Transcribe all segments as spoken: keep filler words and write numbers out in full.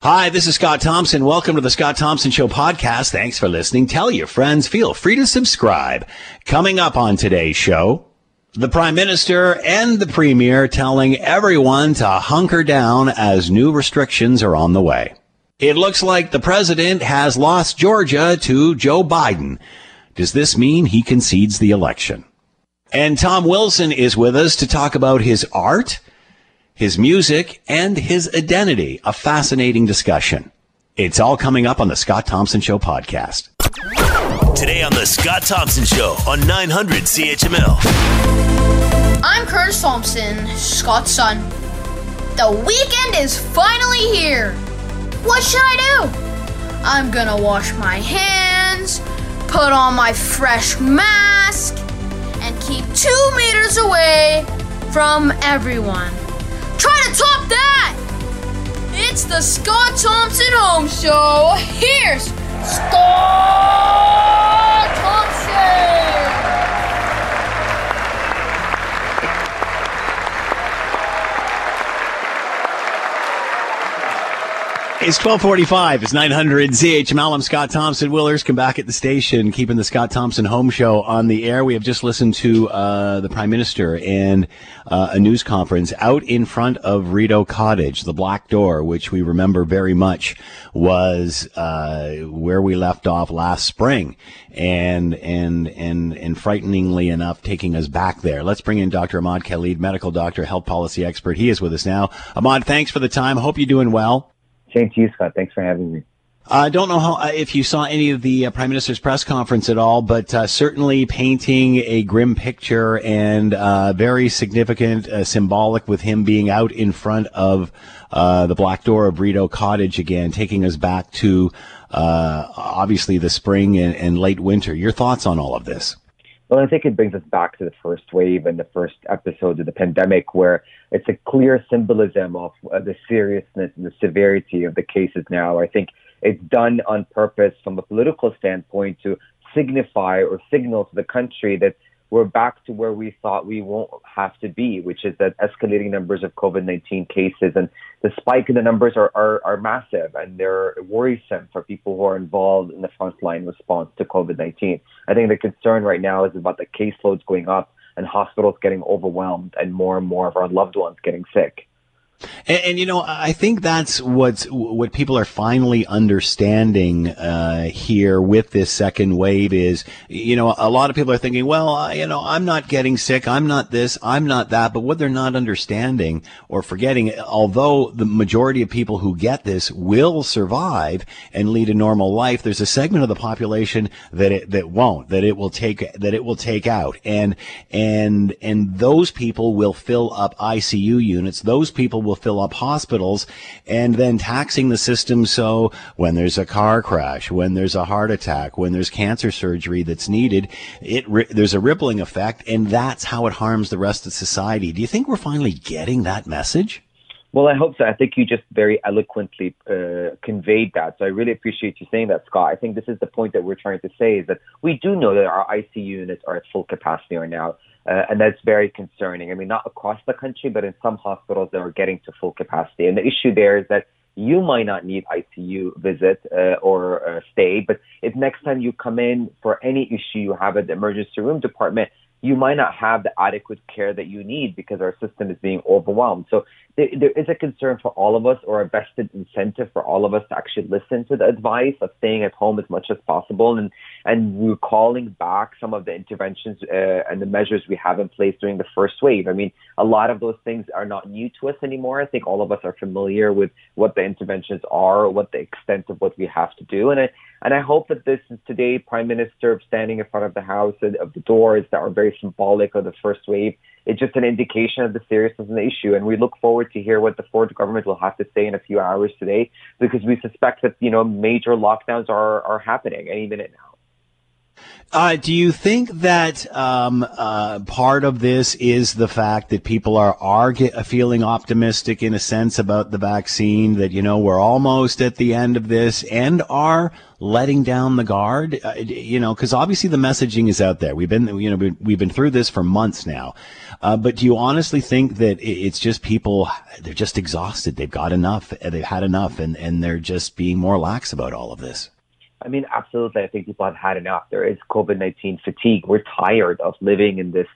Hi, this is Scott Thompson. Welcome to the Scott Thompson Show podcast. Thanks for listening. Tell your friends. Feel free to subscribe. Coming up on today's show, the Prime Minister and the Premier telling everyone to hunker down as new restrictions are on the way. It looks like the president has lost Georgia to Joe Biden. Does this mean he concedes the election? And Tom Wilson is with us to talk about his art, his music, and his identity. A fascinating discussion. It's all coming up on the Scott Thompson Show podcast. Today on the Scott Thompson Show on nine hundred C H M L. I'm Curtis Thompson, Scott's son. The weekend is finally here. What should I do? I'm gonna wash my hands, put on my fresh mask, and keep two meters away from everyone. Try to top that! It's the Scott Thompson Home Show. Here's Scott Thompson! It's twelve forty-five. It's nine hundred C H M L. I'm Scott Thompson. Willers, come back at the station, keeping the Scott Thompson Home Show on the air. We have just listened to uh, the Prime Minister and Uh, a news conference out in front of Rideau Cottage, the Black Door, which we remember very much was uh, where we left off last spring, and and and and frighteningly enough, taking us back there. Let's bring in Doctor Ahmad Khalid, medical doctor, health policy expert. He is with us now. Ahmad, thanks for the time. Hope you're doing well. Same to you, Scott. Thanks for having me. I don't know how, uh, if you saw any of the uh, Prime Minister's press conference at all, but uh, certainly painting a grim picture and uh, very significant, uh, symbolic with him being out in front of uh, the Black Door of Rideau Cottage again, taking us back to uh, obviously the spring and, and late winter. Your thoughts on all of this? Well, I think it brings us back to the first wave and the first episodes of the pandemic, where it's a clear symbolism of uh, the seriousness and the severity of the cases now. I think it's done on purpose from a political standpoint to signify or signal to the country that we're back to where we thought we won't have to be, which is that escalating numbers of COVID nineteen cases. And the spike in the numbers are, are, are massive, and they're worrisome for people who are involved in the frontline response to COVID nineteen. I think the concern right now is about the caseloads going up and hospitals getting overwhelmed and more and more of our loved ones getting sick. And, and, you know, I think that's what's, what people are finally understanding uh, here with this second wave is, you know, a lot of people are thinking, well, I, you know, I'm not getting sick. I'm not this. I'm not that. But what they're not understanding or forgetting, although the majority of people who get this will survive and lead a normal life, there's a segment of the population that it, that won't, that it will take, that it will take out. And, and, and those people will fill up I C U units. Those people will will fill up hospitals, and then taxing the system. So when there's a car crash, when there's a heart attack, when there's cancer surgery that's needed, it ri- there's a rippling effect, and that's how it harms the rest of society. Do you think we're finally getting that message? Well, I hope so. I think you just very eloquently uh, conveyed that. So I really appreciate you saying that, Scott. I think this is the point that we're trying to say, is that we do know that our I C U units are at full capacity right now. Uh, and that's very concerning. I mean, not across the country, but in some hospitals that are getting to full capacity. And the issue there is that you might not need I C U visit uh, or uh, stay, but if next time you come in for any issue you have at the emergency room department, you might not have the adequate care that you need because our system is being overwhelmed. So there, there is a concern for all of us, or a vested incentive for all of us, to actually listen to the advice of staying at home as much as possible. And, and we're calling back some of the interventions uh, and the measures we have in place during the first wave. I mean, a lot of those things are not new to us anymore. I think all of us are familiar with what the interventions are, what the extent of what we have to do. And I, and I hope that this is today, Prime Minister standing in front of the House and of the doors that are very symbolic of the first wave. It's just an indication of the seriousness of the issue, and we look forward to hear what the Ford government will have to say in a few hours today, because we suspect that, you know, major lockdowns are are happening any minute now. Uh, do you think that um, uh, part of this is the fact that people are, are get, feeling optimistic in a sense about the vaccine, that, you know, we're almost at the end of this and are letting down the guard? Uh, you know, because obviously the messaging is out there. We've been, you know, we've been through this for months now. Uh, but do you honestly think that it's just people, they're just exhausted. They've got enough. They've had enough. And, and they're just being more lax about all of this. I mean, absolutely. I think people have had enough. There is COVID nineteen fatigue. We're tired of living in this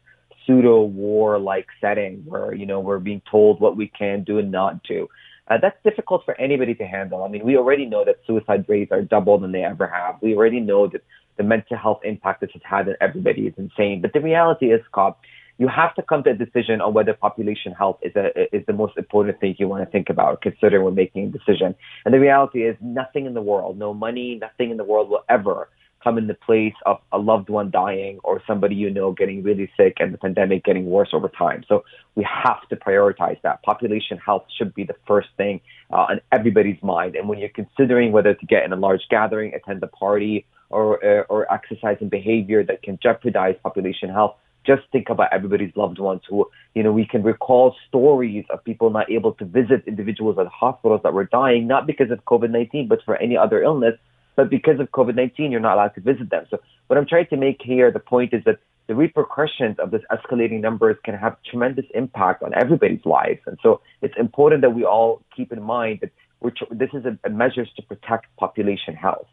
pseudo-war-like setting where, you know, we're being told what we can do and not do. Uh, that's difficult for anybody to handle. I mean, we already know that suicide rates are double than they ever have. We already know that the mental health impact this has had on everybody is insane. But the reality is, Scott, you have to come to a decision on whether population health is a, is the most important thing you want to think about, considering we're making a decision. And the reality is nothing in the world, no money, nothing in the world will ever come in the place of a loved one dying or somebody you know getting really sick and the pandemic getting worse over time. So we have to prioritize that. Population health should be the first thing uh, on everybody's mind. And when you're considering whether to get in a large gathering, attend a party, or, uh, or exercise and behavior that can jeopardize population health, just think about everybody's loved ones who, you know, we can recall stories of people not able to visit individuals at hospitals that were dying, not because of COVID nineteen, but for any other illness. But because of COVID nineteen, you're not allowed to visit them. So what I'm trying to make here, the point is that the repercussions of this escalating numbers can have tremendous impact on everybody's lives. And so it's important that we all keep in mind that we're tr- this is a, a measures to protect population health.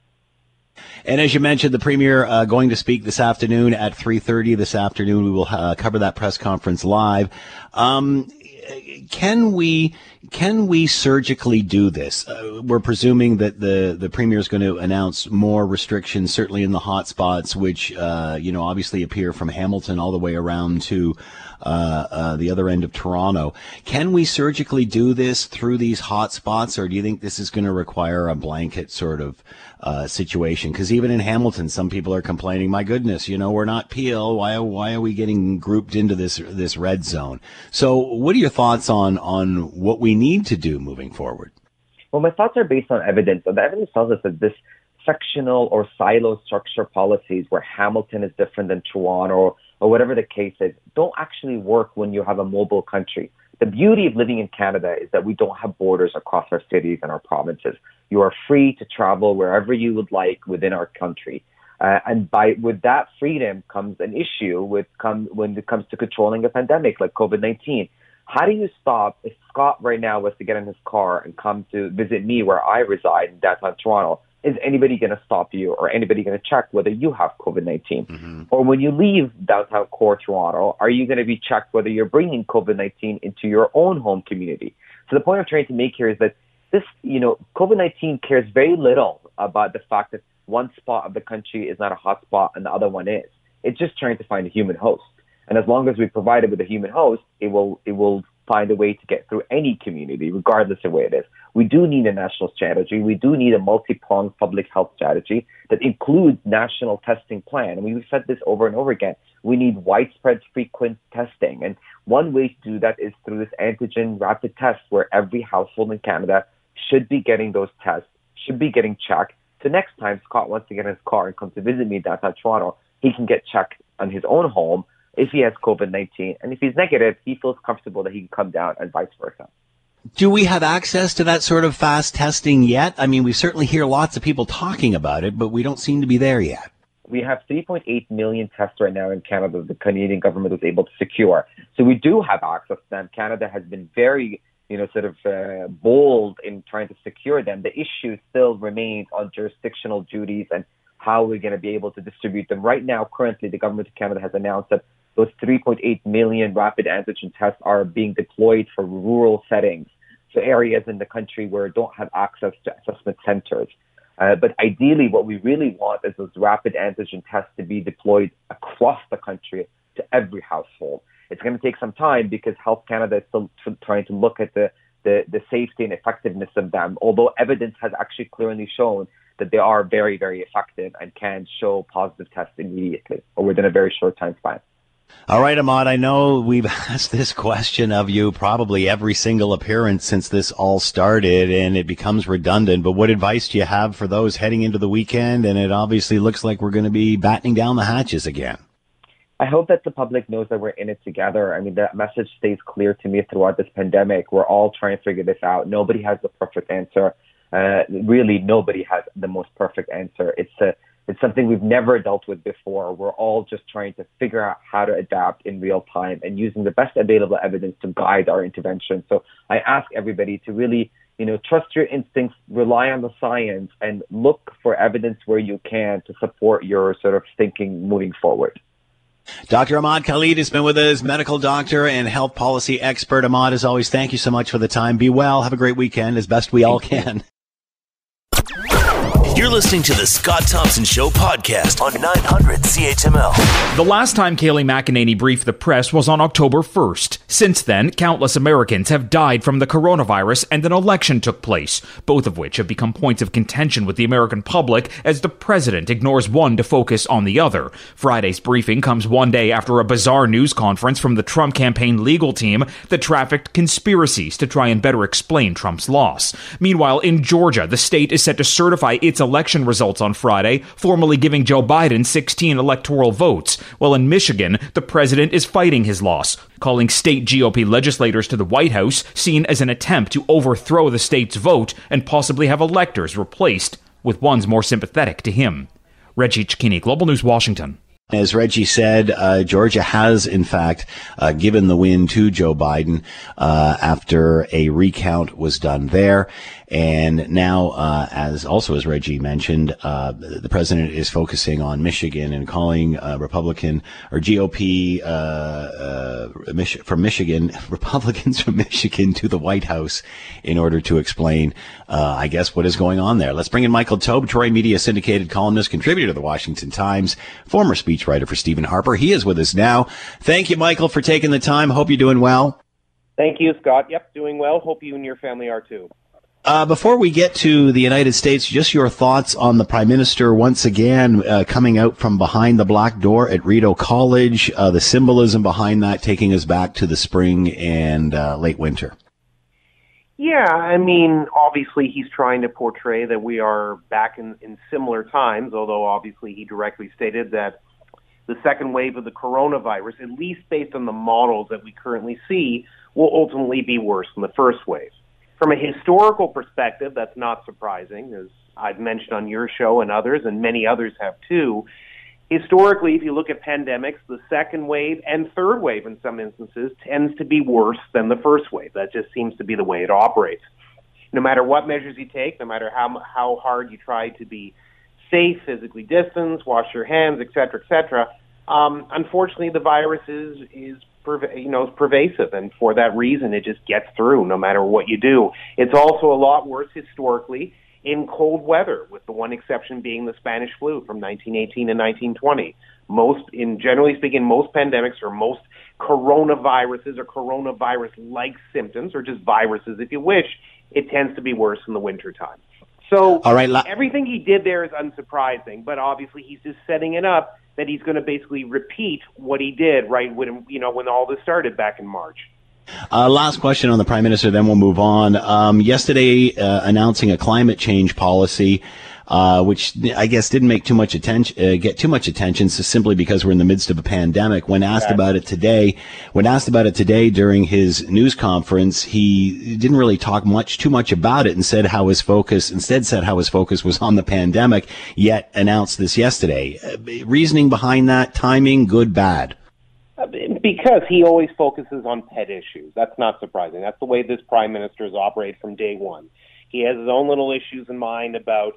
And as you mentioned, the Premier uh, going to speak this afternoon at three thirty this afternoon. We will uh, cover that press conference live. Um, can we can we surgically do this? Uh, we're presuming that the, the Premier is going to announce more restrictions, certainly in the hot spots, which, uh, you know, obviously appear from Hamilton all the way around to uh, uh, the other end of Toronto. Can we surgically do this through these hot spots, or do you think this is going to require a blanket sort of Uh, situation? Because even in Hamilton, some people are complaining, my goodness, you know, we're not Peel. Why, why are we getting grouped into this, this red zone? So what are your thoughts on, on what we need to do moving forward? Well, my thoughts are based on evidence. The evidence tells us that this sectional or silo structure policies where Hamilton is different than Toronto or, or whatever the case is, don't actually work when you have a mobile country. The beauty of living in Canada is that we don't have borders across our cities and our provinces. You are free to travel wherever you would like within our country. Uh, and by with that freedom comes an issue with come, when it comes to controlling a pandemic like COVID nineteen. How do you stop if Scott right now was to get in his car and come to visit me where I reside in downtown Toronto? Is anybody going to stop you or anybody going to check whether you have COVID nineteen? Mm-hmm. Or when you leave downtown core Toronto, are you going to be checked whether you're bringing COVID nineteen into your own home community? So the point I'm trying to make here is that this, you know, COVID nineteen cares very little about the fact that one spot of the country is not a hot spot and the other one is. It's just trying to find a human host. And as long as we provide it with a human host, it will, it will find a way to get through any community, regardless of where it is. We do need a national strategy. We do need a multi-pronged public health strategy that includes national testing plan. And we've said this over and over again. We need widespread frequent testing. And one way to do that is through this antigen rapid test where every household in Canada should be getting those tests, should be getting checked. So next time Scott wants to get in his car and come to visit me downtown Toronto, he can get checked on his own home if he has COVID nineteen, and if he's negative, he feels comfortable that he can come down and vice versa. Do we have access to that sort of fast testing yet? I mean, we certainly hear lots of people talking about it, but we don't seem to be there yet. We have three point eight million tests right now in Canada that the Canadian government was able to secure. So we do have access to them. Canada has been very, you know, sort of uh, bold in trying to secure them. The issue still remains on jurisdictional duties and how we're going to be able to distribute them. Right now, currently, the government of Canada has announced that those three point eight million rapid antigen tests are being deployed for rural settings, so areas in the country where don't have access to assessment centers. Uh, but ideally, what we really want is those rapid antigen tests to be deployed across the country to every household. It's going to take some time because Health Canada is still t- trying to look at the, the, the safety and effectiveness of them, although evidence has actually clearly shown that they are very, very effective and can show positive tests immediately or within a very short time span. All right, Ahmad, I know we've asked this question of you probably every single appearance since this all started, and it becomes redundant, but what advice do you have for those heading into the weekend? And it obviously looks like we're going to be battening down the hatches again. I hope that the public knows that we're in it together. I mean, that message stays clear to me throughout this pandemic. We're all trying to figure this out. Nobody has the perfect answer. Uh, really, nobody has the most perfect answer. It's a It's something we've never dealt with before. We're all just trying to figure out how to adapt in real time and using the best available evidence to guide our intervention. So I ask everybody to really, you know, trust your instincts, rely on the science, and look for evidence where you can to support your sort of thinking moving forward. Doctor Ahmad Khalid has been with us, medical doctor and health policy expert. Ahmad, as always, thank you so much for the time. Be well. Have a great weekend as best we all can. You're listening to the Scott Thompson Show podcast on nine hundred C H M L. The last time Kayleigh McEnany briefed the press was on October first. Since then, countless Americans have died from the coronavirus and an election took place, both of which have become points of contention with the American public as the president ignores one to focus on the other. Friday's briefing comes one day after a bizarre news conference from the Trump campaign legal team that trafficked conspiracies to try and better explain Trump's loss. Meanwhile, in Georgia, the state is set to certify its election results on Friday, formally giving Joe Biden sixteen electoral votes, while in Michigan, the president is fighting his loss, calling state G O P legislators to the White House seen as an attempt to overthrow the state's vote and possibly have electors replaced with ones more sympathetic to him. Reggie Ciccini, Global News, Washington. As Reggie said, uh, Georgia has, in fact, uh, given the win to Joe Biden uh, after a recount was done there. And now, uh, as also as Reggie mentioned, uh, the president is focusing on Michigan and calling uh, Republican or G O P uh, uh, Mich- from Michigan, Republicans from Michigan to the White House in order to explain, uh, I guess, what is going on there. Let's bring in Michael Taube, Troy Media syndicated columnist, contributor to the Washington Times, former speech writer for Stephen Harper. He is with us now. Thank you, Michael, for taking the time. Hope you're doing well. Thank you, Scott. Yep, doing well. Hope you and your family are too. Uh, before we get to the United States, just your thoughts on the Prime Minister once again uh, coming out from behind the black door at Rideau Cottage, uh, the symbolism behind that taking us back to the spring and uh, late winter. Yeah, I mean, obviously he's trying to portray that we are back in, in similar times, although obviously he directly stated that the second wave of the coronavirus, at least based on the models that we currently see, will ultimately be worse than the first wave. From a historical perspective, that's not surprising, as I've mentioned on your show and others, and many others have too. Historically, if you look at pandemics, the second wave and third wave in some instances tends to be worse than the first wave. That just seems to be the way it operates. No matter what measures you take, no matter how how hard you try to be safe, physically distance, wash your hands, et cetera, et cetera. Um, unfortunately, the virus is, is perv- you know, pervasive, and for that reason, it just gets through no matter what you do. It's also a lot worse historically in cold weather, with the one exception being the Spanish flu from nineteen eighteen to nineteen twenty. Most, in generally speaking, most pandemics or most coronaviruses or coronavirus-like symptoms, or just viruses if you wish, it tends to be worse in the wintertime. So All right, la- everything he did there is unsurprising, but obviously he's just setting it up that he's going to basically repeat what he did right when, you know, when all this started back in March. Uh, last question on the Prime Minister, then we'll move on. Um, yesterday, uh, announcing a climate change policy, uh, which I guess didn't make too much attention, uh, get too much attention, so simply because we're in the midst of a pandemic. When asked exactly. about it today, when asked about it today during his news conference, he didn't really talk much, too much about it, and said how his focus instead said how his focus was on the pandemic. Yet announced this yesterday. Uh, reasoning behind that, timing, good, bad. Because he always focuses on pet issues. That's not surprising. That's the way this prime minister has operated from day one. He has his own little issues in mind about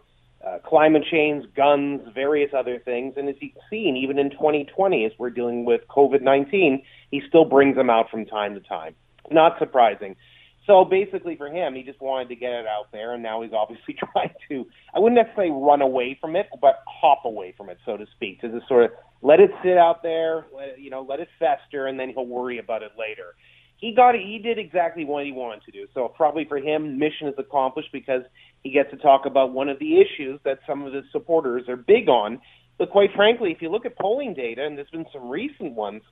uh, climate change, guns, various other things. And as you've seen, even in twenty twenty, as we're dealing with covid nineteen, he still brings them out from time to time. Not surprising. So basically for him, he just wanted to get it out there, and now he's obviously trying to, I wouldn't necessarily run away from it, but hop away from it, so to speak, to just sort of let it sit out there, let, you know, let it fester, and then he'll worry about it later. He got it, he did exactly what he wanted to do, so probably for him, mission is accomplished because he gets to talk about one of the issues that some of his supporters are big on, but quite frankly, if you look at polling data, and there's been some recent ones,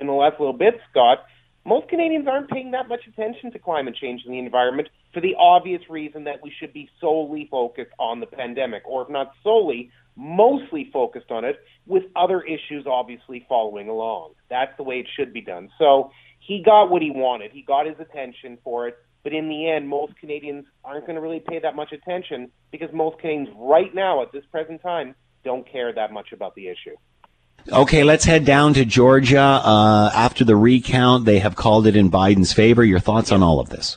in the last little bit, Scott, most Canadians aren't paying that much attention to climate change and the environment for the obvious reason that we should be solely focused on the pandemic, or if not solely, mostly focused on it, with other issues obviously following along. That's the way it should be done. So he got what he wanted. He got his attention for it. But in the end, most Canadians aren't going to really pay that much attention because most Canadians right now at this present time don't care that much about the issue. Okay, let's head down to Georgia. Uh, after the recount, they have called it in Biden's favor. Your thoughts on all of this?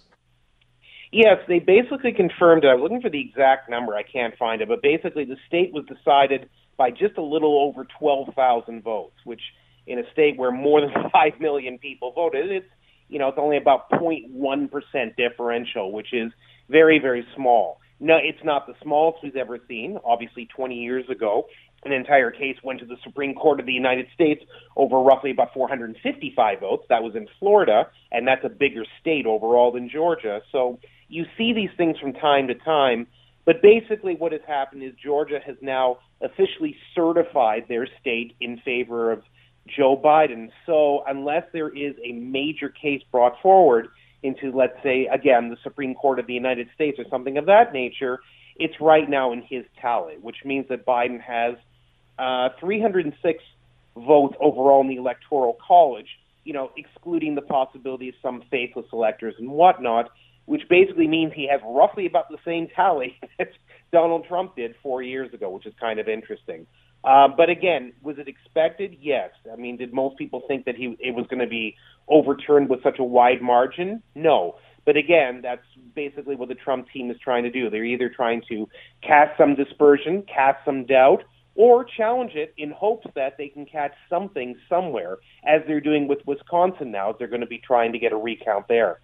Yes, they basically confirmed it. I was looking for the exact number. I can't find it. But basically, the state was decided by just a little over twelve thousand votes, which in a state where more than five million people voted, it's You know, it's only about zero point one percent differential, which is very, very small. No, it's not the smallest we've ever seen. Obviously, twenty years ago, an entire case went to the Supreme Court of the United States over roughly about four hundred fifty-five votes. That was in Florida, and that's a bigger state overall than Georgia. So you see these things from time to time. But basically what has happened is Georgia has now officially certified their state in favor of Joe Biden. So unless there is a major case brought forward into, let's say, again, the Supreme Court of the United States or something of that nature, it's right now in his tally, which means that Biden has uh, three hundred six votes overall in the Electoral College, you know, excluding the possibility of some faithless electors and whatnot, which basically means he has roughly about the same tally that Donald Trump did four years ago, which is kind of interesting. Uh, but again, was it expected? Yes. I mean, did most people think that he it was going to be overturned with such a wide margin? No. But again, that's basically what the Trump team is trying to do. They're either trying to cast some dispersion, cast some doubt, or challenge it in hopes that they can catch something somewhere, as they're doing with Wisconsin now. They're going to be trying to get a recount there.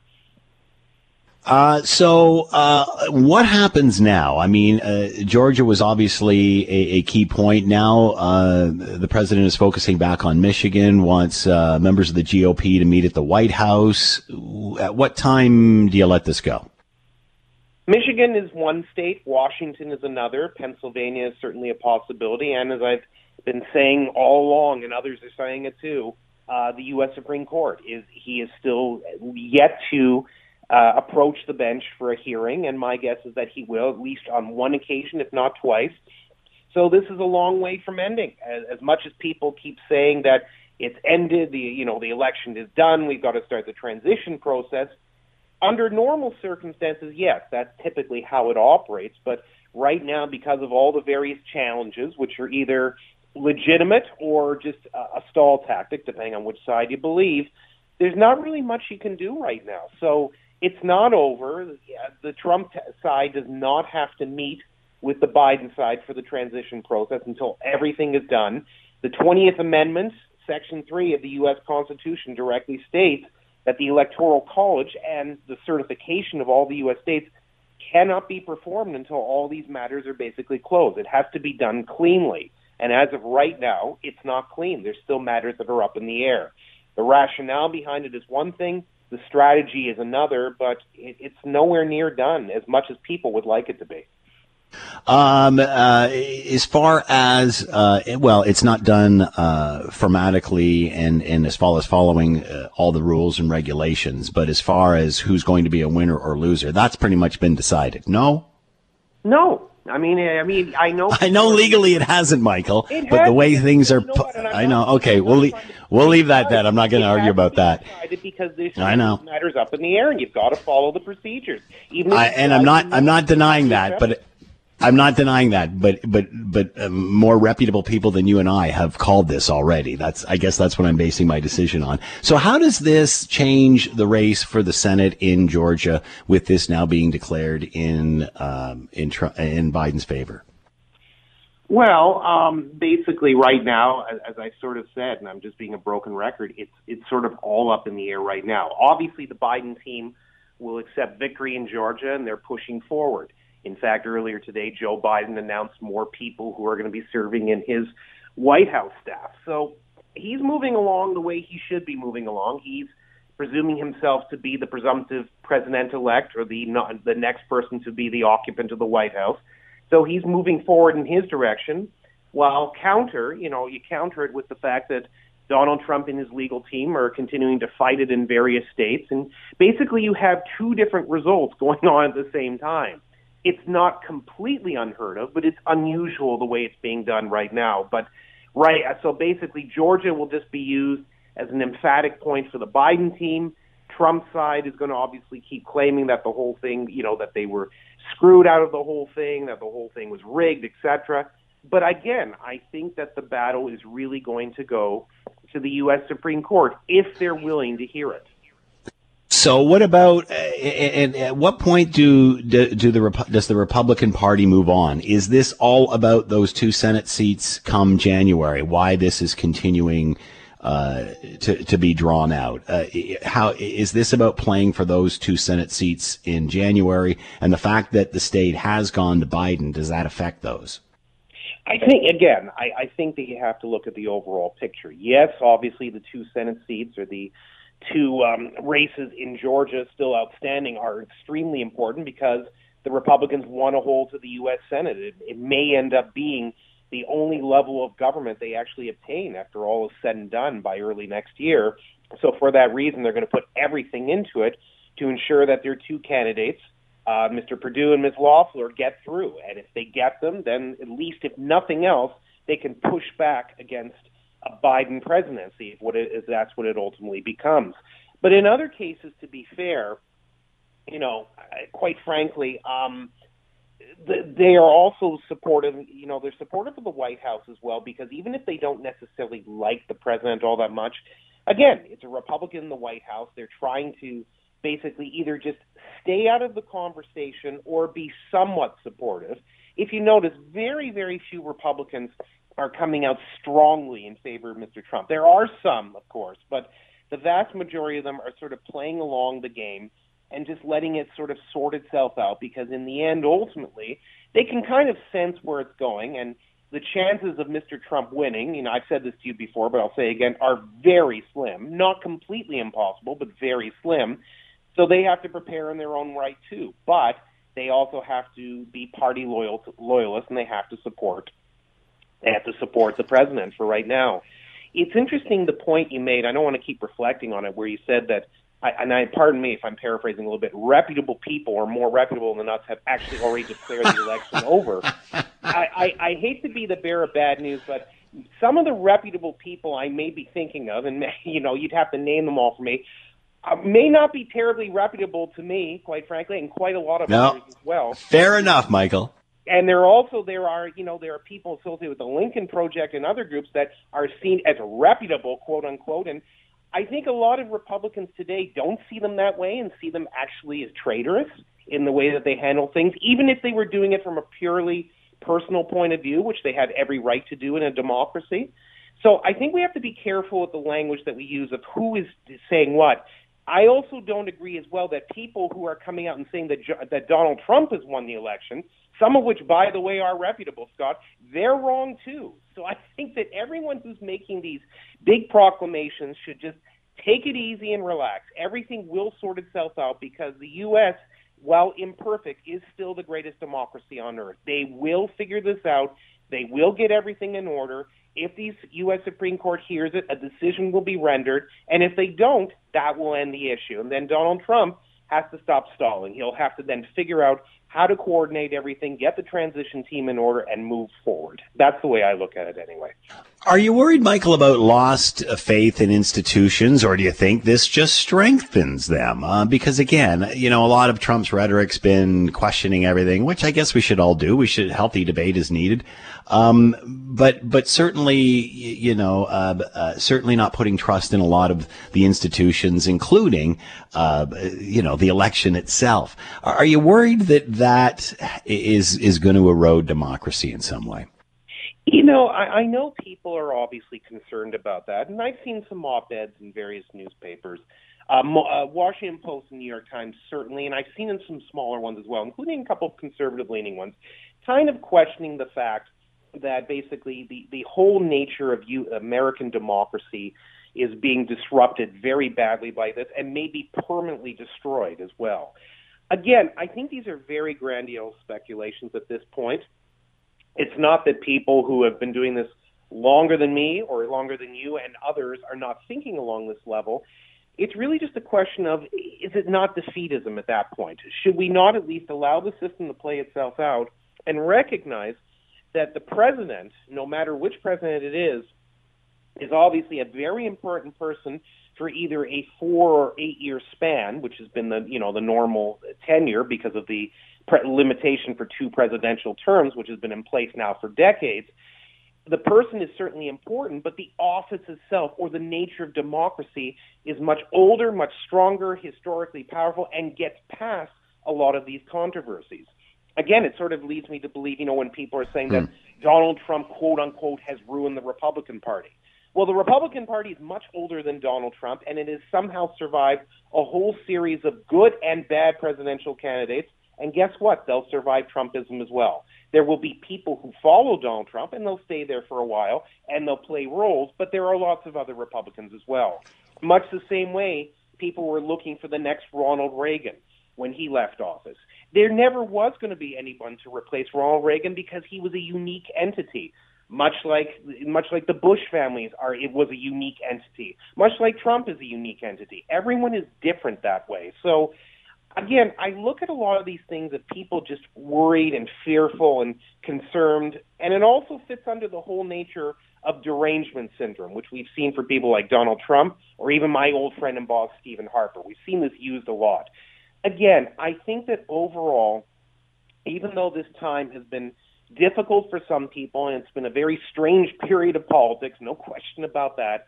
Uh, so, uh, what happens now? I mean, uh, Georgia was obviously a, a key point. Now, uh, the president is focusing back on Michigan, wants, uh, members of the G O P to meet at the White House. At what time do you let this go? Michigan is one state. Washington is another. Pennsylvania is certainly a possibility. And as I've been saying all along, and others are saying it too, uh, the U S Supreme Court is, he is still yet to Uh, approach the bench for a hearing, and my guess is that he will, at least on one occasion, if not twice. So this is a long way from ending. As, as much as people keep saying that it's ended, the you know the election is done, we've got to start the transition process, under normal circumstances, yes, that's typically how it operates. But right now, because of all the various challenges, which are either legitimate or just a, a stall tactic, depending on which side you believe, there's not really much you can do right now. So it's not over. The Trump side does not have to meet with the Biden side for the transition process until everything is done. The twentieth Amendment, Section three of the U S Constitution directly states that the Electoral College and the certification of all the U S states cannot be performed until all these matters are basically closed. It has to be done cleanly. And as of right now, it's not clean. There's still matters that are up in the air. The rationale behind it is one thing. The strategy is another, but it's nowhere near done as much as people would like it to be. Um, uh, as far as, uh, well, it's not done uh, formatically and, and as far as following uh, all the rules and regulations, but as far as who's going to be a winner or loser, that's pretty much been decided. No? No. I mean, I mean, I know. I know legally it hasn't, Michael. It but hasn't. The way things are, you know what, I know. Okay, we'll leave. We'll leave that. That I'm not going to argue about that. Because there's matters up in the air, and you've got to follow the procedures. Even I, and I'm not. I'm not denying that, but. It, I'm not denying that, but but but uh, more reputable people than you and I have called this already. That's I guess that's what I'm basing my decision on. So how does this change the race for the Senate in Georgia with this now being declared in um, in, Trump, in Biden's favor? Well, um, basically right now, as, as I sort of said, and I'm just being a broken record, it's it's sort of all up in the air right now. Obviously, the Biden team will accept victory in Georgia, and they're pushing forward. In fact, earlier today, Joe Biden announced more people who are going to be serving in his White House staff. So he's moving along the way he should be moving along. He's presuming himself to be the presumptive president-elect or the the next person to be the occupant of the White House. So he's moving forward in his direction, while counter, you know, you counter it with the fact that Donald Trump and his legal team are continuing to fight it in various states. And basically you have two different results going on at the same time. It's not completely unheard of, but it's unusual the way it's being done right now. But right, so basically Georgia will just be used as an emphatic point for the Biden team. Trump's side is going to obviously keep claiming that the whole thing, you know, that they were screwed out of the whole thing, that the whole thing was rigged, et cetera. But again, I think that the battle is really going to go to the U S Supreme Court if they're willing to hear it. So what about, and at what point do, do, do the, does the Republican Party move on? Is this all about those two Senate seats come January? Why this is continuing uh, to, to be drawn out? Uh, how is this about playing for those two Senate seats in January? And the fact that the state has gone to Biden, does that affect those? I think, again, I, I think that you have to look at the overall picture. Yes, obviously the two Senate seats or the two um, races in Georgia still outstanding are extremely important because the Republicans want to hold to the U S Senate. It, it may end up being the only level of government they actually obtain after all is said and done by early next year. So for that reason, they're going to put everything into it to ensure that their two candidates, Uh, Mister Perdue and Miz Loeffler, get through. And if they get them, then at least if nothing else, they can push back against a Biden presidency, if, what it, if that's what it ultimately becomes. But in other cases, to be fair, you know, quite frankly, um, they are also supportive, you know, they're supportive of the White House as well, because even if they don't necessarily like the president all that much, again, it's a Republican in the White House. They're trying to basically either just stay out of the conversation or be somewhat supportive. If you notice, very, very few Republicans are coming out strongly in favor of Mister Trump. There are some, of course, but the vast majority of them are sort of playing along the game and just letting it sort of sort itself out, because in the end, ultimately, they can kind of sense where it's going. And the chances of Mister Trump winning, you know, I've said this to you before, but I'll say again, are very slim. Not completely impossible, but very slim. So they have to prepare in their own right, too. But they also have to be party loyal to, loyalists, and they have to support they have to support the president for right now. It's interesting the point you made. I don't want to keep reflecting on it, where you said that, I, and I pardon me if I'm paraphrasing a little bit, reputable people or more reputable than us have actually already declared the election over. I, I, I hate to be the bearer of bad news, but some of the reputable people I may be thinking of, and you know, you'd have to name them all for me, Uh, may not be terribly reputable to me, quite frankly, and quite a lot of no. others as well. Fair enough, Michael. And there also there are, you know, there are people associated with the Lincoln Project and other groups that are seen as reputable, quote unquote. And I think a lot of Republicans today don't see them that way and see them actually as traitorous in the way that they handle things, even if they were doing it from a purely personal point of view, which they had every right to do in a democracy. So I think we have to be careful with the language that we use of who is saying what. I also don't agree as well that people who are coming out and saying that that Donald Trump has won the election, some of which, by the way, are reputable, Scott, they're wrong too. So I think that everyone who's making these big proclamations should just take it easy and relax. Everything will sort itself out, because the U S, while imperfect, is still the greatest democracy on earth. They will figure this out. They will get everything in order. If the U S Supreme Court hears it, a decision will be rendered. And if they don't, that will end the issue. And then Donald Trump has to stop stalling. He'll have to then figure out how to coordinate everything, get the transition team in order, and move forward. That's the way I look at it anyway. Are you worried, Michael, about lost faith in institutions, or do you think this just strengthens them? Uh, because, again, you know, a lot of Trump's rhetoric's been questioning everything, which I guess we should all do. We should, healthy debate is needed. Um, but but certainly, you know, uh, uh, certainly not putting trust in a lot of the institutions, including, uh, you know, the election itself. Are you worried that that is is going to erode democracy in some way? You know, I, I know people are obviously concerned about that, and I've seen some op-eds in various newspapers, um, uh, Washington Post and New York Times certainly, and I've seen in some smaller ones as well, including a couple of conservative-leaning ones, kind of questioning the fact that basically the, the whole nature of you, American democracy is being disrupted very badly by this, and maybe permanently destroyed as well. Again, I think these are very grandiose speculations at this point. It's not that people who have been doing this longer than me or longer than you and others are not thinking along this level, it's really just a question of, is it not defeatism at that point? Should we not at least allow the system to play itself out and recognize that the president, no matter which president it is, is obviously a very important person for either a four or eight year span, which has been the, you know, the normal tenure because of the pre- limitation for two presidential terms, which has been in place now for decades. The person is certainly important, but the office itself or the nature of democracy is much older, much stronger, historically powerful, and gets past a lot of these controversies. Again, it sort of leads me to believe, you know, when people are saying that mm. Donald Trump, quote unquote, has ruined the Republican Party. Well, the Republican Party is much older than Donald Trump, and it has somehow survived a whole series of good and bad presidential candidates. And guess what? They'll survive Trumpism as well. There will be people who follow Donald Trump, and they'll stay there for a while, and they'll play roles, but there are lots of other Republicans as well. Much the same way people were looking for the next Ronald Reagan when he left office. There never was going to be anyone to replace Ronald Reagan because he was a unique entity. Much like much like the Bush families are, it was a unique entity. Much like Trump is a unique entity. Everyone is different that way. So, again, I look at a lot of these things that people just worried and fearful and concerned, and it also fits under the whole nature of derangement syndrome, which we've seen for people like Donald Trump or even my old friend and boss, Stephen Harper. We've seen this used a lot. Again, I think that overall, even though this time has been difficult for some people, and it's been a very strange period of politics, no question about that,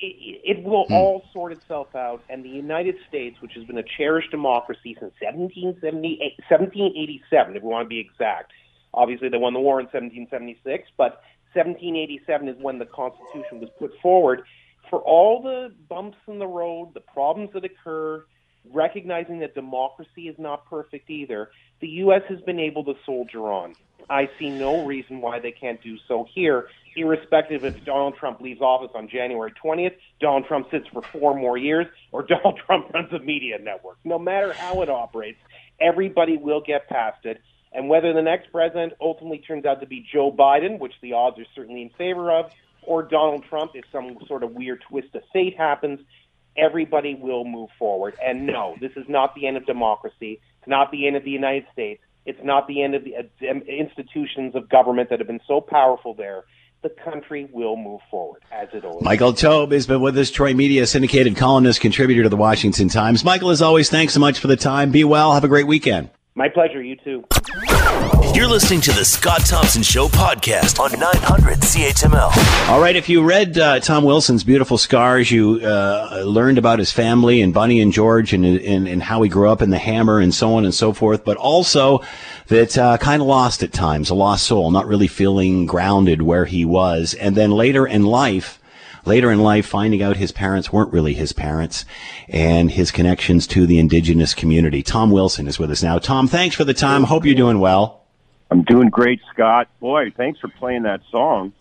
it, it will hmm. all sort itself out, and the United States, which has been a cherished democracy since seventeen eighty-seven, if we want to be exact. Obviously, they won the war in seventeen seventy-six, but seventeen eighty-seven is when the Constitution was put forward. For all the bumps in the road, the problems that occur, recognizing that democracy is not perfect either, the U S has been able to soldier on. I see no reason why they can't do so here, irrespective if Donald Trump leaves office on January twentieth, Donald Trump sits for four more years, or Donald Trump runs a media network. No matter how it operates, everybody will get past it. And whether the next president ultimately turns out to be Joe Biden, which the odds are certainly in favor of, or Donald Trump, if some sort of weird twist of fate happens, everybody will move forward. And no, this is not the end of democracy. It's not the end of the United States. It's not the end of the institutions of government that have been so powerful there. The country will move forward, as it always Michael Taube has been with us, Troy Media syndicated columnist, contributor to the Washington Times. Michael, as always, thanks so much for the time. Be well. Have a great weekend. My pleasure. You too. You're listening to the Scott Thompson Show podcast on nine hundred C H M L. All right. If you read uh, Tom Wilson's Beautiful Scars, you uh, learned about his family and Bunny and George and, and, and how he grew up in the hammer and so on and so forth, but also that uh, kind of lost at times, a lost soul, not really feeling grounded where he was. And then later in life, Later in life, finding out his parents weren't really his parents and his connections to the indigenous community. Tom Wilson is with us now. Tom, thanks for the time. Hope you're doing well. I'm doing great, Scott. Boy, thanks for playing that song.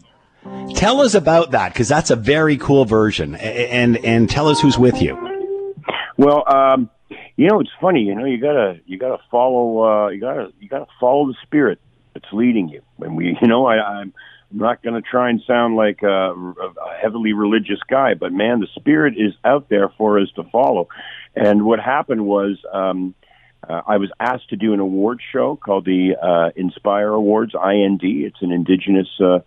Tell us about that, because that's a very cool version. And and tell us who's with you. Well, um, you know, it's funny. You know, you gotta you gotta follow uh, you gotta you gotta follow the spirit that's leading you. And we, you know, I, I'm. I'm not going to try and sound like a, a heavily religious guy, but man, the spirit is out there for us to follow. And what happened was um, uh, I was asked to do an award show called the uh, Inspire Awards, I N D. It's an Indigenous uh,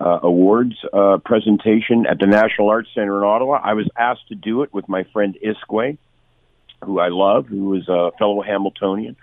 uh, awards uh, presentation at the National Arts Center in Ottawa. I was asked to do it with my friend Iskwe, who I love, who is a fellow Hamiltonian.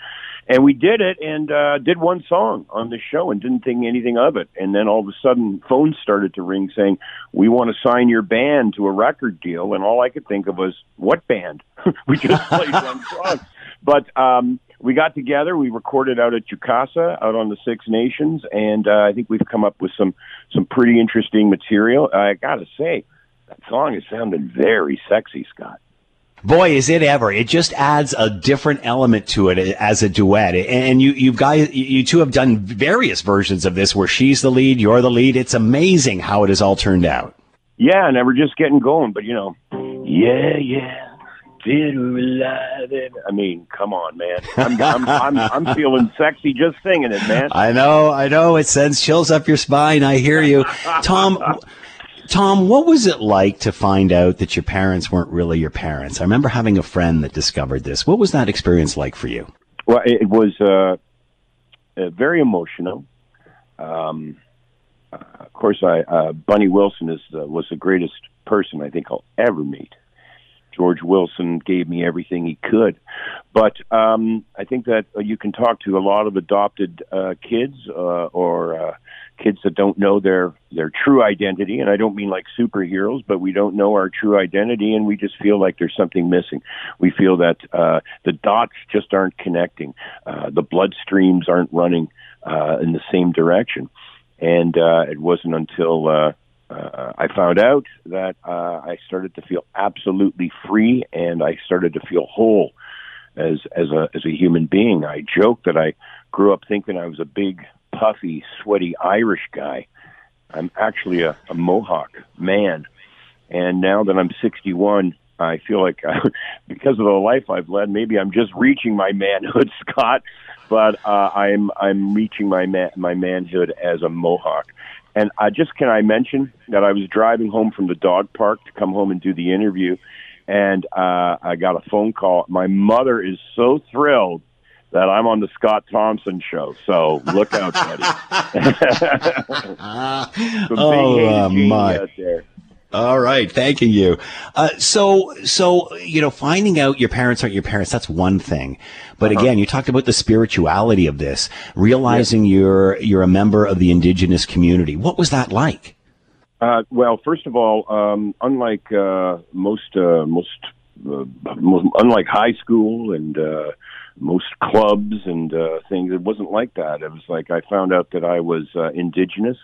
And we did it and uh, did one song on the show and didn't think anything of it. And then all of a sudden, phones started to ring saying, we want to sign your band to a record deal. And all I could think of was, what band? We just played one song. But um, we got together. We recorded out at Jukasa, out on the Six Nations. And uh, I think we've come up with some, some pretty interesting material. I got to say, that song is sounding very sexy, Scott. Boy, is it ever. It just adds a different element to it as a duet. And you, you guys, you two have done various versions of this where she's the lead, you're the lead. It's amazing how it has all turned out. Yeah, and we're just getting going, but you know, yeah, yeah. delighted. I mean, come on, man. I'm, I'm, I'm, I'm feeling sexy just singing it, man. I know, I know. It sends chills up your spine. I hear you. Tom, Tom, what was it like to find out that your parents weren't really your parents? I remember having a friend that discovered this. What was that experience like for you? Well, it was uh, uh, very emotional. Um, uh, of course, I, uh, Bunny Wilson is uh, was the greatest person I think I'll ever meet. George Wilson gave me everything he could. But um, I think that you can talk to a lot of adopted uh, kids uh, or uh, kids that don't know their, their true identity. And I don't mean like superheroes, but we don't know our true identity, and we just feel like there's something missing. We feel that uh, the dots just aren't connecting. Uh, the blood streams aren't running uh, in the same direction. And uh, it wasn't until... Uh, Uh, I found out that uh, I started to feel absolutely free, and I started to feel whole as as a as a human being. I joke that I grew up thinking I was a big, puffy, sweaty Irish guy. I'm actually a, a Mohawk man, and now that I'm sixty-one, I feel like I, because of the life I've led, maybe I'm just reaching my manhood, Scott. But uh, I'm I'm reaching my man, my manhood as a Mohawk. And I just, can I mention that I was driving home from the dog park to come home and do the interview, and uh, I got a phone call. My mother is so thrilled that I'm on the Scott Thompson Show, so look out, buddy. Oh, uh, my. Out there. All right, thanking you. Uh, so, so you know, finding out your parents aren't your parents, that's one thing. But uh-huh. again, you talked about the spirituality of this, realizing yes. you're you're a member of the Indigenous community. What was that like? Uh, well, first of all, um, unlike uh, most, uh, most, uh, most, unlike high school and uh, most clubs and uh, things, it wasn't like that. It was like I found out that I was uh, Indigenous.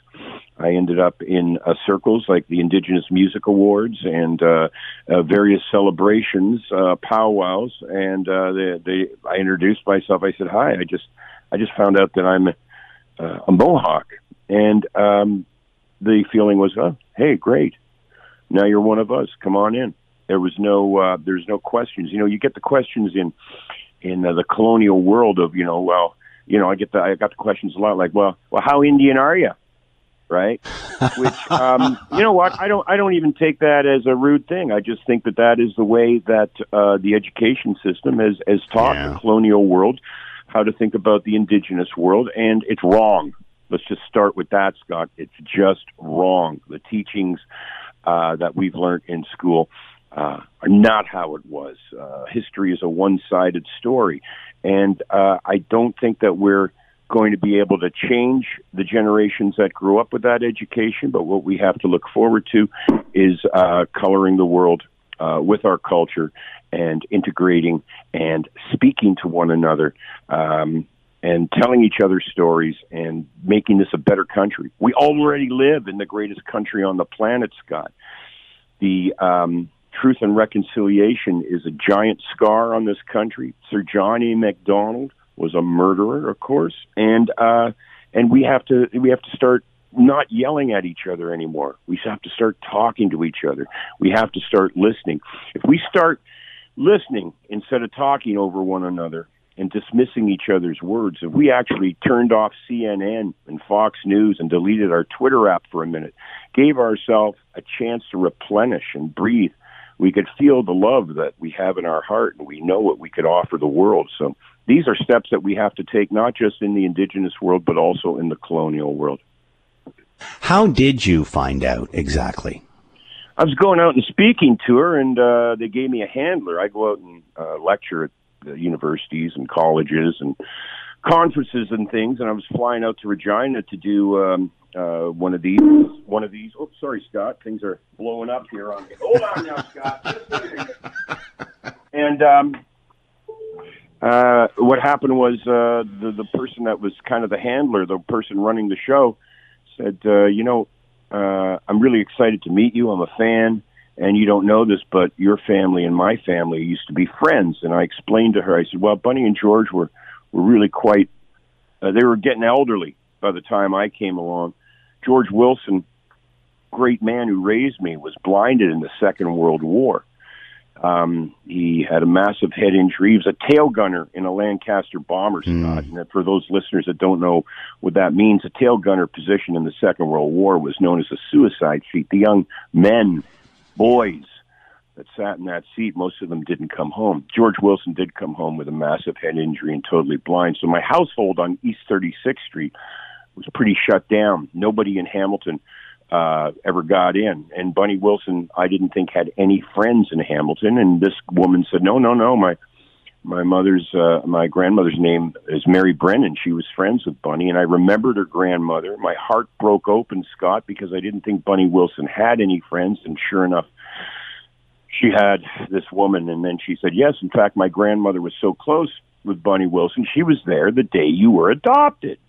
I ended up in uh, circles like the Indigenous Music Awards and uh, uh, various celebrations, uh, powwows, and uh, they, they, I introduced myself. I said, "Hi, I just, I just found out that I'm uh, a Mohawk," and um, the feeling was, "Oh, hey, great! Now you're one of us. Come on in." There was no, uh, there's no questions. You know, you get the questions in in uh, the colonial world of, you know, well, you know, I get the, I got the questions a lot, like, well, well, how Indian are you? Right, which um, you know what? I don't. I don't even take that as a rude thing. I just think that that is the way that uh, the education system has has taught yeah. the colonial world how to think about the Indigenous world, and it's wrong. Let's just start with that, Scott. It's just wrong. The teachings uh, that we've learned in school uh, are not how it was. Uh, history is a one-sided story, and uh, I don't think that we're going to be able to change the generations that grew up with that education, but what we have to look forward to is uh, coloring the world uh, with our culture and integrating and speaking to one another um, and telling each other stories and making this a better country. We already live in the greatest country on the planet, Scott. The um, Truth and Reconciliation is a giant scar on this country. Sir John A. Macdonald was a murderer, of course, and uh, and we have to we have to start not yelling at each other anymore. We have to start talking to each other. We have to start listening. If we start listening instead of talking over one another and dismissing each other's words, if we actually turned off C N N and Fox News and deleted our Twitter app for a minute, gave ourselves a chance to replenish and breathe, we could feel the love that we have in our heart, and we know what we could offer the world. So these are steps that we have to take, not just in the Indigenous world, but also in the colonial world. How did you find out exactly? I was going out and speaking to her, and uh, they gave me a handler. I go out and uh, lecture at the universities and colleges and conferences and things, and I was flying out to Regina to do um, uh, one of these. One of these. Oh, sorry, Scott. Things are blowing up here. On me. Hold on now, Scott. And... Um, Uh, what happened was uh, the, the person that was kind of the handler, the person running the show, said, uh, you know, uh, I'm really excited to meet you. I'm a fan, and you don't know this, but your family and my family used to be friends. And I explained to her, I said, well, Bunny and George were, were really quite, uh, they were getting elderly by the time I came along. George Wilson, great man who raised me, was blinded in the Second World War. Um, he had a massive head injury. He was a tail gunner in a Lancaster bomber, Scott. Mm. And for those listeners that don't know what that means, a tail gunner position in the Second World War was known as a suicide seat. The young men, boys that sat in that seat, most of them didn't come home. George Wilson did come home with a massive head injury and totally blind. So my household on East thirty-sixth Street was pretty shut down. Nobody in Hamilton Uh, ever got in. And Bunny Wilson, I didn't think, had any friends in Hamilton. And this woman said, no, no, no, my my mother's, uh, my grandmother's name is Mary Brennan. She was friends with Bunny, and I remembered her grandmother. My heart broke open, Scott, because I didn't think Bunny Wilson had any friends, and sure enough, she had this woman. And then she said, yes, in fact, my grandmother was so close with Bunny Wilson, she was there the day you were adopted.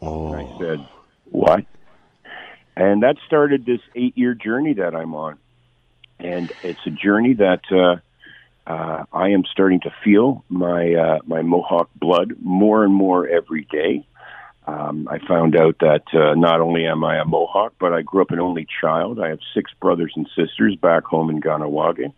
Oh. And I said, what? And that started this eight-year journey that I'm on. And it's a journey that uh, uh, I am starting to feel my uh, my Mohawk blood more and more every day. Um, I found out that uh, not only am I a Mohawk, but I grew up an only child. I have six brothers and sisters back home in Kahnawake.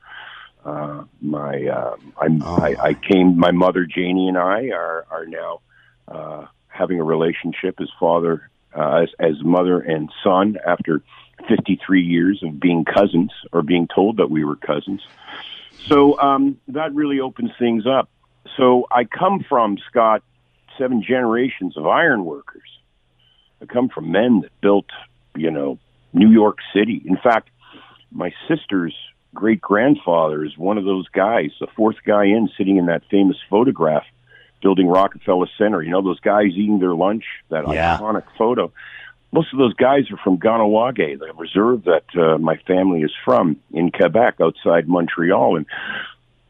Uh, my uh, I'm, oh. I, I came. My mother, Janie, and I are are now uh, having a relationship as father. Uh, as, as mother and son after fifty-three years of being cousins or being told that we were cousins. So um, that really opens things up. So I come from, Scott, seven generations of iron workers. I come from men that built, you know, New York City. In fact, my sister's great-grandfather is one of those guys, the fourth guy in, sitting in that famous photograph building Rockefeller Center. You know, those guys eating their lunch, that yeah. iconic photo. Most of those guys are from Kahnawake, the reserve that uh, my family is from in Quebec, outside Montreal. And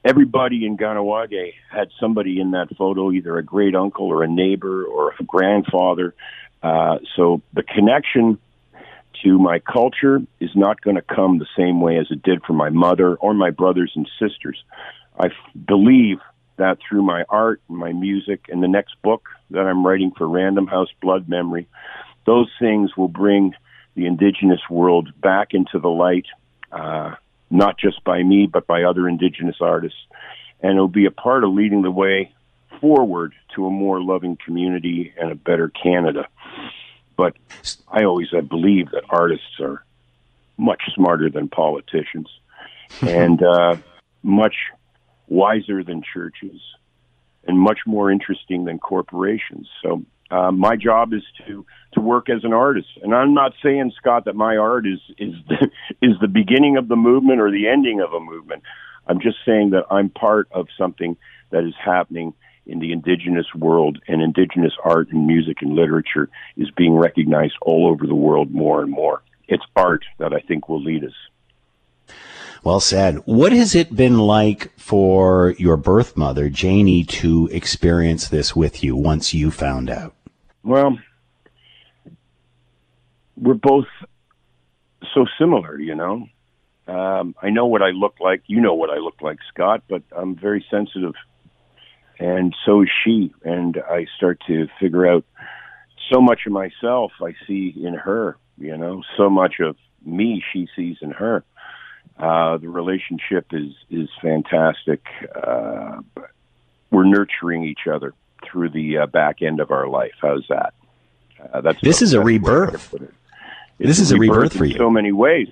everybody in Kahnawake had somebody in that photo, either a great uncle or a neighbor or a grandfather. Uh, so the connection to my culture is not going to come the same way as it did for my mother or my brothers and sisters. I f- believe that through my art and my music and the next book that I'm writing for Random House, Blood Memory, those things will bring the Indigenous world back into the light, uh, not just by me, but by other Indigenous artists. And it'll be a part of leading the way forward to a more loving community and a better Canada. But I always I believe that artists are much smarter than politicians and uh, much wiser than churches, and much more interesting than corporations. So uh, my job is to, to work as an artist. And I'm not saying, Scott, that my art is, is, the, is the beginning of the movement or the ending of a movement. I'm just saying that I'm part of something that is happening in the Indigenous world, and Indigenous art and music and literature is being recognized all over the world more and more. It's art that I think will lead us. Well said. What has it been like for your birth mother, Janie, to experience this with you once you found out? Well, we're both so similar, you know. Um, I know what I look like. You know what I look like, Scott, but I'm very sensitive. And so is she. And I start to figure out so much of myself I see in her, you know. So much of me she sees in her. Uh, the relationship is, is fantastic. Uh, we're nurturing each other through the uh, back end of our life. How's that? Uh, that's this is a rebirth. It. This is a rebirth for you. In so many ways.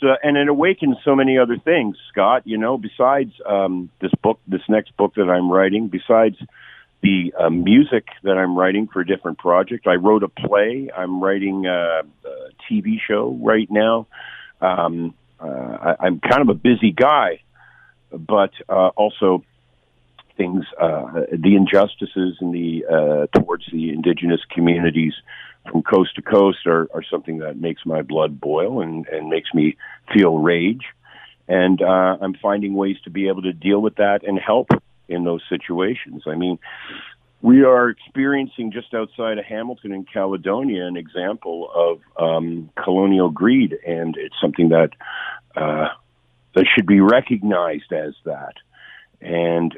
So, and it awakens so many other things, Scott, you know, besides um, this book, this next book that I'm writing, besides the uh, music that I'm writing for a different project. I wrote a play. I'm writing a, a T V show right now. Um, Uh, I, I'm kind of a busy guy, but uh, also things, uh, the injustices and in the uh, towards the Indigenous communities from coast to coast are, are something that makes my blood boil and, and makes me feel rage. And uh, I'm finding ways to be able to deal with that and help in those situations. I mean, we are experiencing just outside of Hamilton and Caledonia an example of um, colonial greed, and it's something that uh, that should be recognized as that. And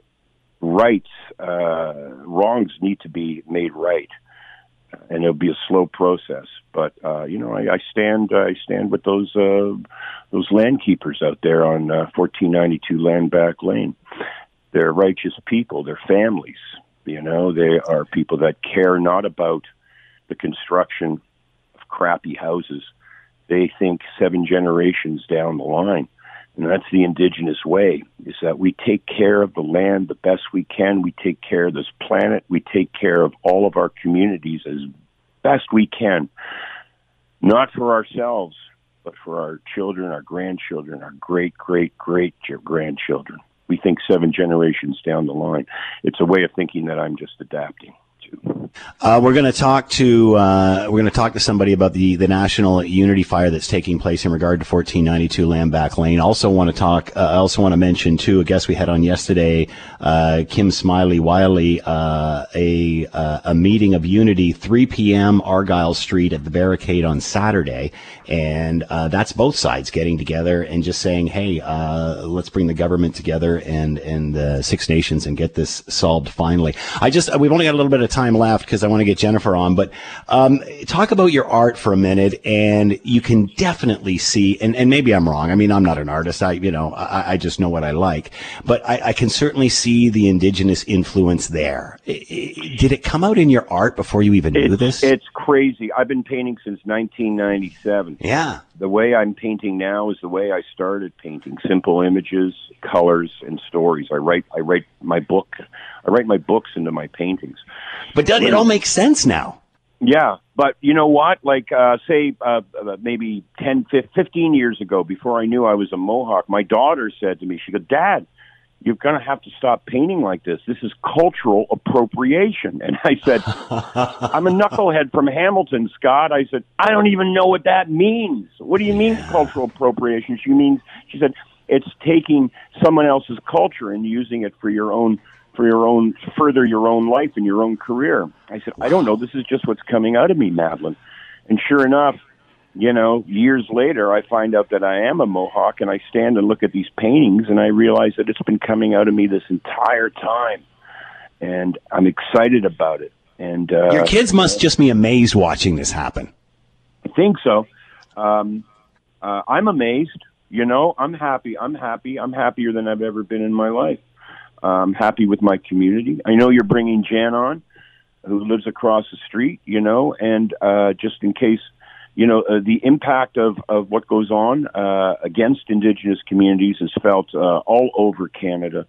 rights, uh, wrongs need to be made right. and it'll be a slow process. But uh, you know, I, I stand, I stand with those uh, those land keepers out there on uh, fourteen ninety-two Land Back Lane. They're righteous people. They're families. You know, they are people that care not about the construction of crappy houses. They think seven generations down the line. And that's the indigenous way, is that we take care of the land the best we can. We take care of this planet. We take care of all of our communities as best we can, not for ourselves, but for our children, our grandchildren, our great, great, great grandchildren. We think seven generations down the line. It's a way of thinking that I'm just adapting. Uh, we're going to talk to uh, we're going to talk to somebody about the, the national unity fire that's taking place in regard to fourteen ninety-two Land Back Lane. Also want to talk. I uh, also want to mention too a guest we had on yesterday, uh, Kim Smiley Wiley, uh, a uh, a meeting of unity, three p.m. Argyle Street at the barricade on Saturday, and uh, that's both sides getting together and just saying, hey, uh, let's bring the government together and and the Six Nations and get this solved finally. I just we've only got a little bit of time. time left because I want to get Jennifer on, but um, talk about your art for a minute. And you can definitely see, and, and maybe I'm wrong. I mean, I'm not an artist. I, you know, I, I just know what I like, but I, I can certainly see the indigenous influence there. It, it, did it come out in your art before you even it, knew this? It's crazy. I've been painting since nineteen ninety-seven. Yeah. The way I'm painting now is the way I started painting: simple images, colors, and stories. I write, I write my book. I write my books into my paintings. But does it all make sense now? Yeah, but you know what? Like, uh, say, uh, maybe ten, fifteen years ago, before I knew I was a Mohawk, my daughter said to me, she goes, "Dad, you're going to have to stop painting like this. This is cultural appropriation." And I said, "I'm a knucklehead from Hamilton, Scott." I said, "I don't even know what that means. What do you mean cultural appropriation?" She means, she said, it's taking someone else's culture and using it for your own for your own, further your own life and your own career. I said, "I don't know. This is just what's coming out of me, Madeline." And sure enough, you know, years later, I find out that I am a Mohawk, and I stand and look at these paintings, and I realize that it's been coming out of me this entire time. And I'm excited about it. And uh, your kids must just be amazed watching this happen. I think so. Um, uh, I'm amazed. You know, I'm happy. I'm happy. I'm happier than I've ever been in my life. I'm happy with my community. I know you're bringing Jan on, who lives across the street, you know, and uh, just in case, you know, uh, the impact of, of what goes on uh, against Indigenous communities is felt uh, all over Canada.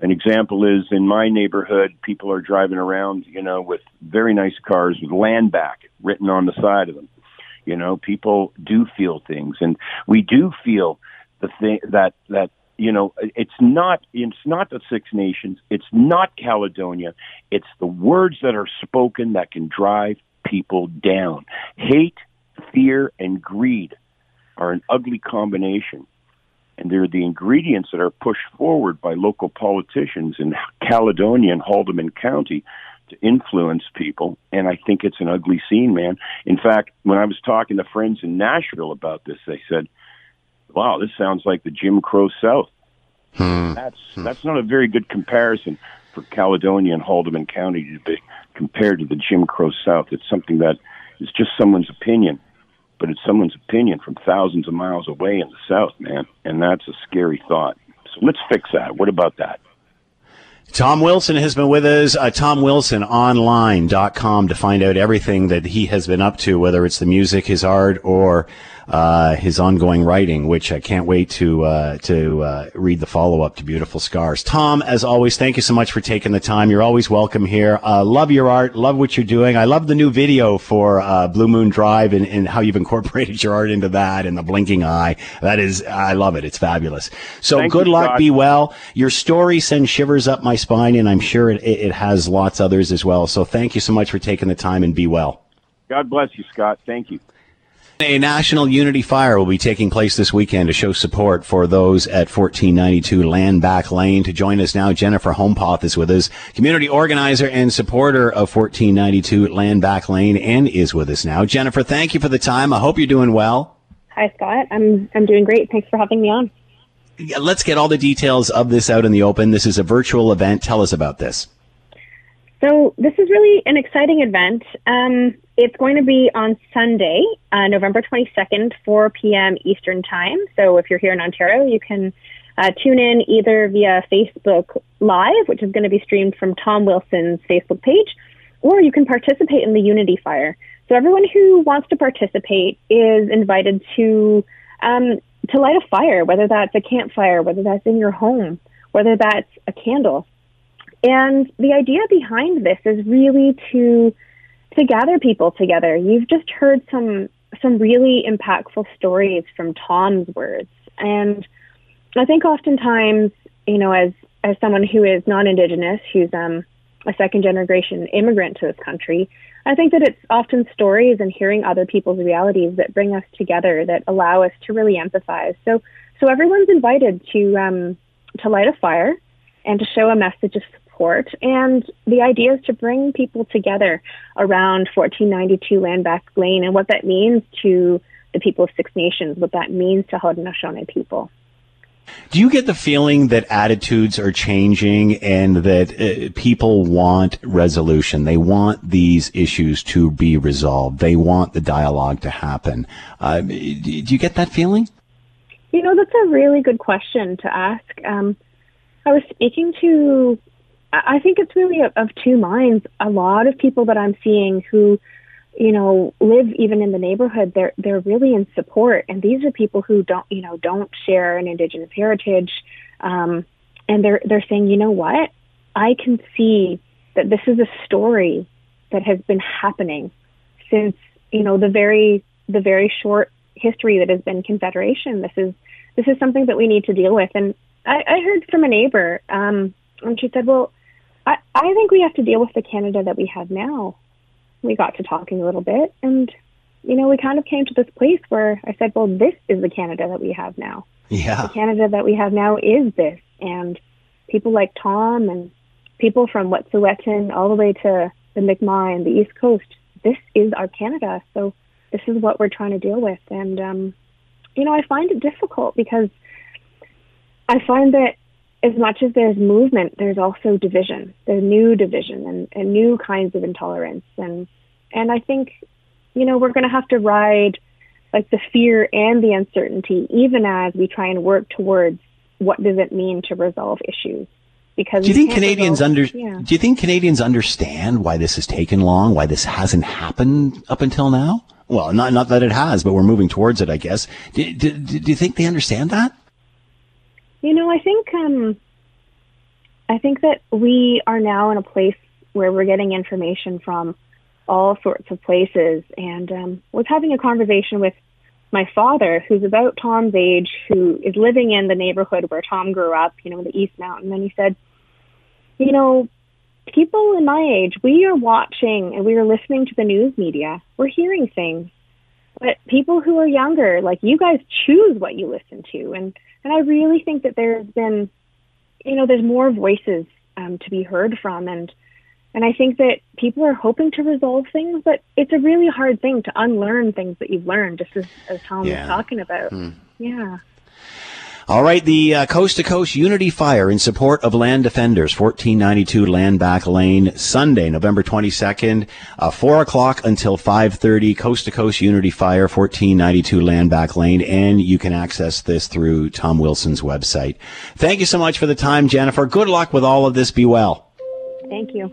An example is in my neighborhood, people are driving around, you know, with very nice cars with "land back" written on the side of them. You know, people do feel things, and we do feel the thing that, that, you know, it's not it's not the Six Nations. It's not Caledonia. It's the words that are spoken that can drive people down. Hate, fear, and greed are an ugly combination, and they're the ingredients that are pushed forward by local politicians in Caledonia and Haldimand County to influence people, and I think it's an ugly scene, man. In fact, when I was talking to friends in Nashville about this, they said, "Wow, this sounds like the Jim Crow South." Hmm. That's that's not a very good comparison for Caledonia and Haldimand County to be compared to the Jim Crow South. It's something that is just someone's opinion, but it's someone's opinion from thousands of miles away in the South, man. And that's a scary thought. So let's fix that. What about that? Tom Wilson has been with us, uh, tom wilson online dot com, to find out everything that he has been up to, whether it's the music, his art, or uh, his ongoing writing, which I can't wait to uh, to uh, read the follow-up to Beautiful Scars. Tom, as always, thank you so much for taking the time. You're always welcome here. Uh, love your art. Love what you're doing. I love the new video for uh, Blue Moon Drive and, and how you've incorporated your art into that and the blinking eye. That is, I love it. It's fabulous. So thank good you, luck. Scott. Be well. Your story sends shivers up my spine, and I'm sure it, it has lots others as well. So thank you so much for taking the time, and be well. God bless you, Scott. Thank you. A national unity fire will be taking place this weekend to show support for those at fourteen ninety-two Land Back Lane. To join us now, Jennifer Hompoth is with us, community organizer and supporter of fourteen ninety-two Land Back Lane, and is with us now. Jennifer, thank you for the time. I hope you're doing well. Hi, Scott. I'm I'm doing great. Thanks for having me on. Let's get all the details of this out in the open. This is a virtual event. Tell us about this. So this is really an exciting event. Um, It's going to be on Sunday, uh, November twenty-second, four p.m. Eastern Time. So if you're here in Ontario, you can uh, tune in either via Facebook Live, which is going to be streamed from Tom Wilson's Facebook page, or you can participate in the Unity Fire. So everyone who wants to participate is invited to um, to light a fire, whether that's a campfire, whether that's in your home, whether that's a candle. And the idea behind this is really to... to gather people together. You've just heard some some really impactful stories from Tom's words, and I think oftentimes, you know, as as someone who is non-Indigenous, who's um, a second generation immigrant to this country, I think that it's often stories and hearing other people's realities that bring us together, that allow us to really empathize. So, so everyone's invited to um, to light a fire and to show a message of support. And the idea is to bring people together around fourteen ninety-two Land Back Lane and what that means to the people of Six Nations, what that means to Haudenosaunee people. Do you get the feeling that attitudes are changing and that uh, people want resolution? They want these issues to be resolved. They want the dialogue to happen. Uh, do you get that feeling? You know, that's a really good question to ask. Um, I was speaking to... I think it's really of two minds. A lot of people that I'm seeing who, you know, live even in the neighborhood, they're they're really in support. And these are people who don't, you know, don't share an Indigenous heritage, um, and they're they're saying, you know what, I can see that this is a story that has been happening since, you know, the very the very short history that has been Confederation. This is this is something that we need to deal with. And I, I heard from a neighbor, um, and she said, well. I, I think we have to deal with the Canada that we have now. We got to talking a little bit, and, you know, we kind of came to this place where I said, well, this is the Canada that we have now. Yeah. The Canada that we have now is this. And people like Tom and people from Wet'suwet'en all the way to the Mi'kmaq and the East Coast, this is our Canada. So this is what we're trying to deal with. And, um, you know, I find it difficult because I find that as much as there's movement, there's also division. There's new division and, and new kinds of intolerance. And and I think, you know, we're going to have to ride like the fear and the uncertainty, even as we try and work towards what does it mean to resolve issues. Because do you think Canadians resolve, under yeah. do you think Canadians understand why this has taken long, why this hasn't happened up until now? Well, not not that it has, but we're moving towards it, I guess. Do, do, do you think they understand that? You know, I think um, I think that we are now in a place where we're getting information from all sorts of places. And um, was having a conversation with my father, who's about Tom's age, who is living in the neighborhood where Tom grew up, you know, in the East Mountain. And he said, you know, people in my age, we are watching and we are listening to the news media. We're hearing things. But people who are younger, like you guys, choose what you listen to. And And I really think that there's been, you know, there's more voices um, to be heard from. And and I think that people are hoping to resolve things, but it's a really hard thing to unlearn things that you've learned, just as, as Tom yeah. was talking about. Mm. Yeah. All right, the uh, coast-to-coast Unity Fire in support of land defenders, fourteen ninety-two Land Back Lane, Sunday, November twenty-second, uh, four o'clock until five thirty, coast-to-coast Unity Fire, fourteen ninety-two Land Back Lane, and you can access this through Tom Wilson's website. Thank you so much for the time, Jennifer. Good luck with all of this. Be well. Thank you.